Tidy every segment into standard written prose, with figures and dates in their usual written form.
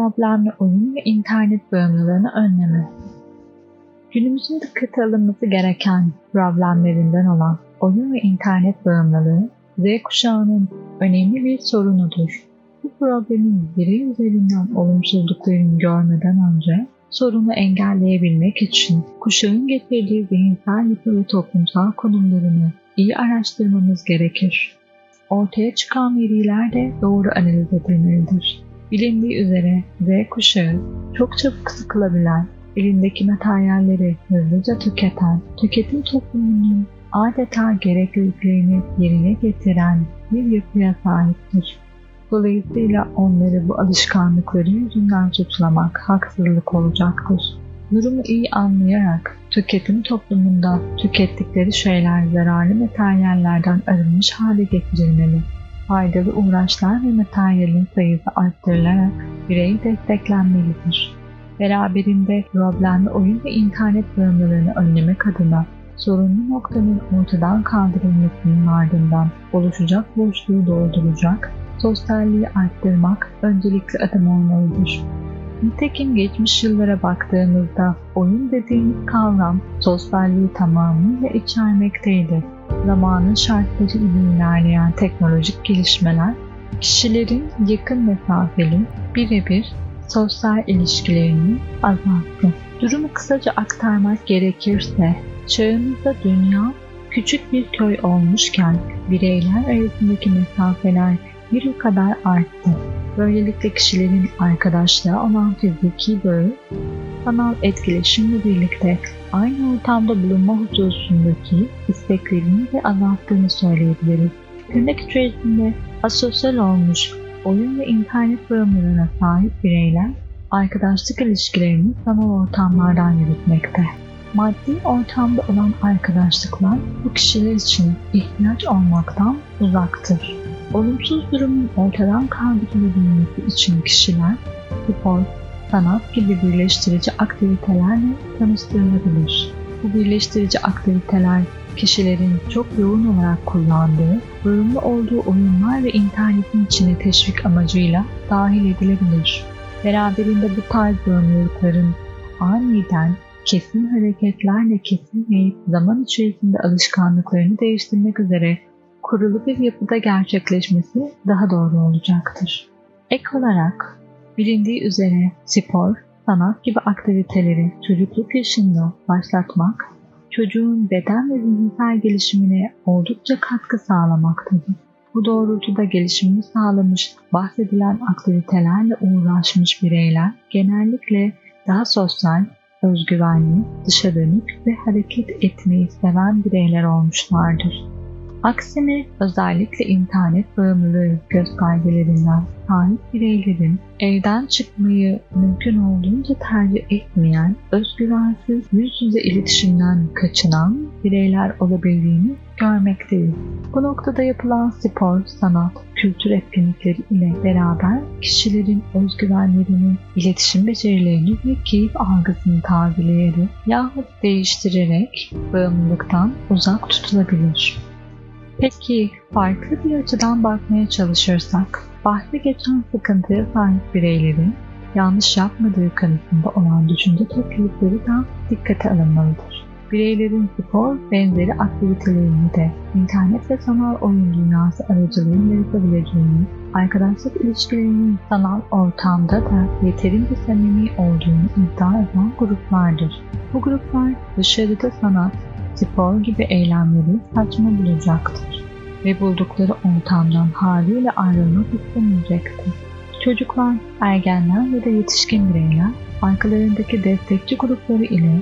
problemli oyun ve internet bağımlılığını önleme. Günümüzün dikkate alınması gereken problemlerinden olan oyun ve internet bağımlılığı, Z kuşağının önemli bir sorunudur. Bu problemin birey üzerinden olumsuzluklarını görmeden önce sorunu engelleyebilmek için kuşağın getirdiği zihinsel yapı ve toplumsal konumlarını iyi araştırmamız gerekir. Ortaya çıkan veriler de doğru analiz edilmelidir. Bilindiği üzere Z kuşağı çok çabuk sıkılabilen, elindeki materyalleri hızlıca tüketen, tüketim toplumunun adeta gerekliliklerini yerine getiren bir yapıya sahiptir. Dolayısıyla onları bu alışkanlıkları yüzünden suçlamak haksızlık olacaktır. Durumu iyi anlayarak tüketim toplumunda tükettikleri şeyler zararlı materyallerden arınmış hale getirilmeli. Faydalı uğraşlar ve materyalin sayısı arttırılarak birey desteklenmelidir. Beraberinde problemli oyun ve internet bağımlılığını önlemek adına sorunlu noktanın ortadan kaldırılmasının ardından oluşacak boşluğu dolduracak, sosyalliği arttırmak öncelikli adım olmalıdır. Nitekim geçmiş yıllara baktığımızda oyun dediğimiz kavram sosyalliği tamamıyla içermekteydi. Zamanın şartları ile ilerleyen teknolojik gelişmeler, kişilerin yakın mesafeli, birebir sosyal ilişkilerini azalttı. Durumu kısaca aktarmak gerekirse, çağımızda dünya küçük bir köy olmuşken bireyler arasındaki mesafeler bir o kadar arttı. Böylelikle kişilerin arkadaşlığa olan fiziki bağı, sanal etkileşimle birlikte aynı ortamda bulunma hususundaki isteklerini de azalttığını söyleyebiliriz. Tırnak içerisinde asosyal olmuş oyun ve internet bağımlılığına sahip bireyler, arkadaşlık ilişkilerini sanal ortamlardan yürütmekte. Maddi ortamda olan arkadaşlıklar bu kişiler için ihtiyaç olmaktan uzaktır. Olumsuz durumun ortadan kaldırılabilmesi için kişiler, spor, sanat gibi birleştirici aktivitelerle tanıştırılabilir. Bu birleştirici aktiviteler, kişilerin çok yoğun olarak kullandığı, bağımlı olduğu oyunlar ve internetin içine teşvik amacıyla dahil edilebilir. Beraberinde bu tarz bağımlılıkların aniden, kesin hareketlerle kesilmeyip zaman içerisinde alışkanlıklarını değiştirmek üzere kurulu bir yapıda gerçekleşmesi daha doğru olacaktır. Ek olarak, bilindiği üzere spor, sanat gibi aktiviteleri çocukluk yaşında başlatmak, çocuğun beden ve zihinsel gelişimine oldukça katkı sağlamaktadır. Bu doğrultuda gelişimini sağlamış, bahsedilen aktivitelerle uğraşmış bireyler genellikle daha sosyal, özgüvenli, dışa dönük ve hareket etmeyi seven bireyler olmuşlardır. Aksine özellikle internet bağımlılığı göstergelerinden sahip bireylerin evden çıkmayı mümkün olduğunca tercih etmeyen, özgüvensiz, yüz yüze iletişimden kaçınan bireyler olabildiğini görmekteyiz. Bu noktada yapılan spor, sanat, kültür etkinlikleri ile beraber kişilerin özgüvenlerini, iletişim becerilerini ve keyif algısını tazeleyerek yahut değiştirerek bağımlılıktan uzak tutulabilir. Peki, farklı bir açıdan bakmaya çalışırsak, bahse geçen sıkıntıya sahip bireylerin yanlış yapmadığı kanısında olan düşünce toplulukları da dikkate alınmalıdır. Bireylerin spor benzeri aktivitelerini de internet ve sanal oyun dünyası aracılığıyla yapabileceğini, arkadaşlık ilişkilerinin sanal ortamda da yeterince samimi olduğunu iddia eden gruplardır. Bu gruplar dışarıda sanat, spor gibi eylemleri saçma bulacaktır ve buldukları ortamdan haliyle ayrılmak istemeyecektir. Çocuklar, ergenler ya da yetişkin bireyler arkalarındaki destekçi grupları ile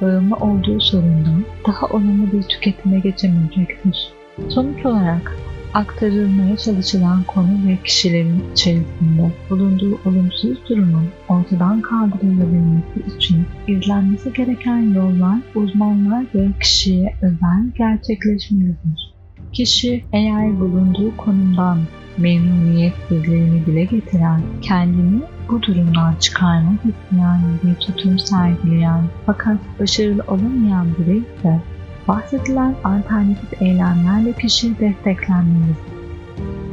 bağımlı olduğu sorundan daha olumlu bir tüketime geçemeyecektir. Sonuç olarak aktarılmaya çalışılan konu ve kişilerin içerisinde bulunduğu olumsuz durumun ortadan kaldırılabilmesi için izlenmesi gereken yollar uzmanlar ve kişiye özel gerçekleşmelidir. Kişi eğer bulunduğu konumdan memnuniyetsizliğini dile getiren, kendini bu durumdan çıkarmak isteyen bir tutum sergileyen fakat başarılı olamayan biri ise bahsedilen alternatif eylemlerle kişi desteklenmelidir.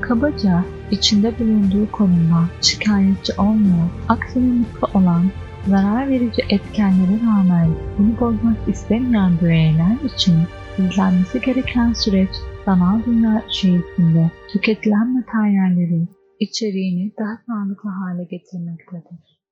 Kabaca içinde bulunduğu konumdan şikayetçi olmayan, aksine mutlu olan, zarar verici etkenlere rağmen bunu bozmak istemeyen bireyler için izlenmesi gereken süreç, sanal dünya içerisinde tüketilen materyallerin içeriğini daha sağlıklı hale getirmektedir.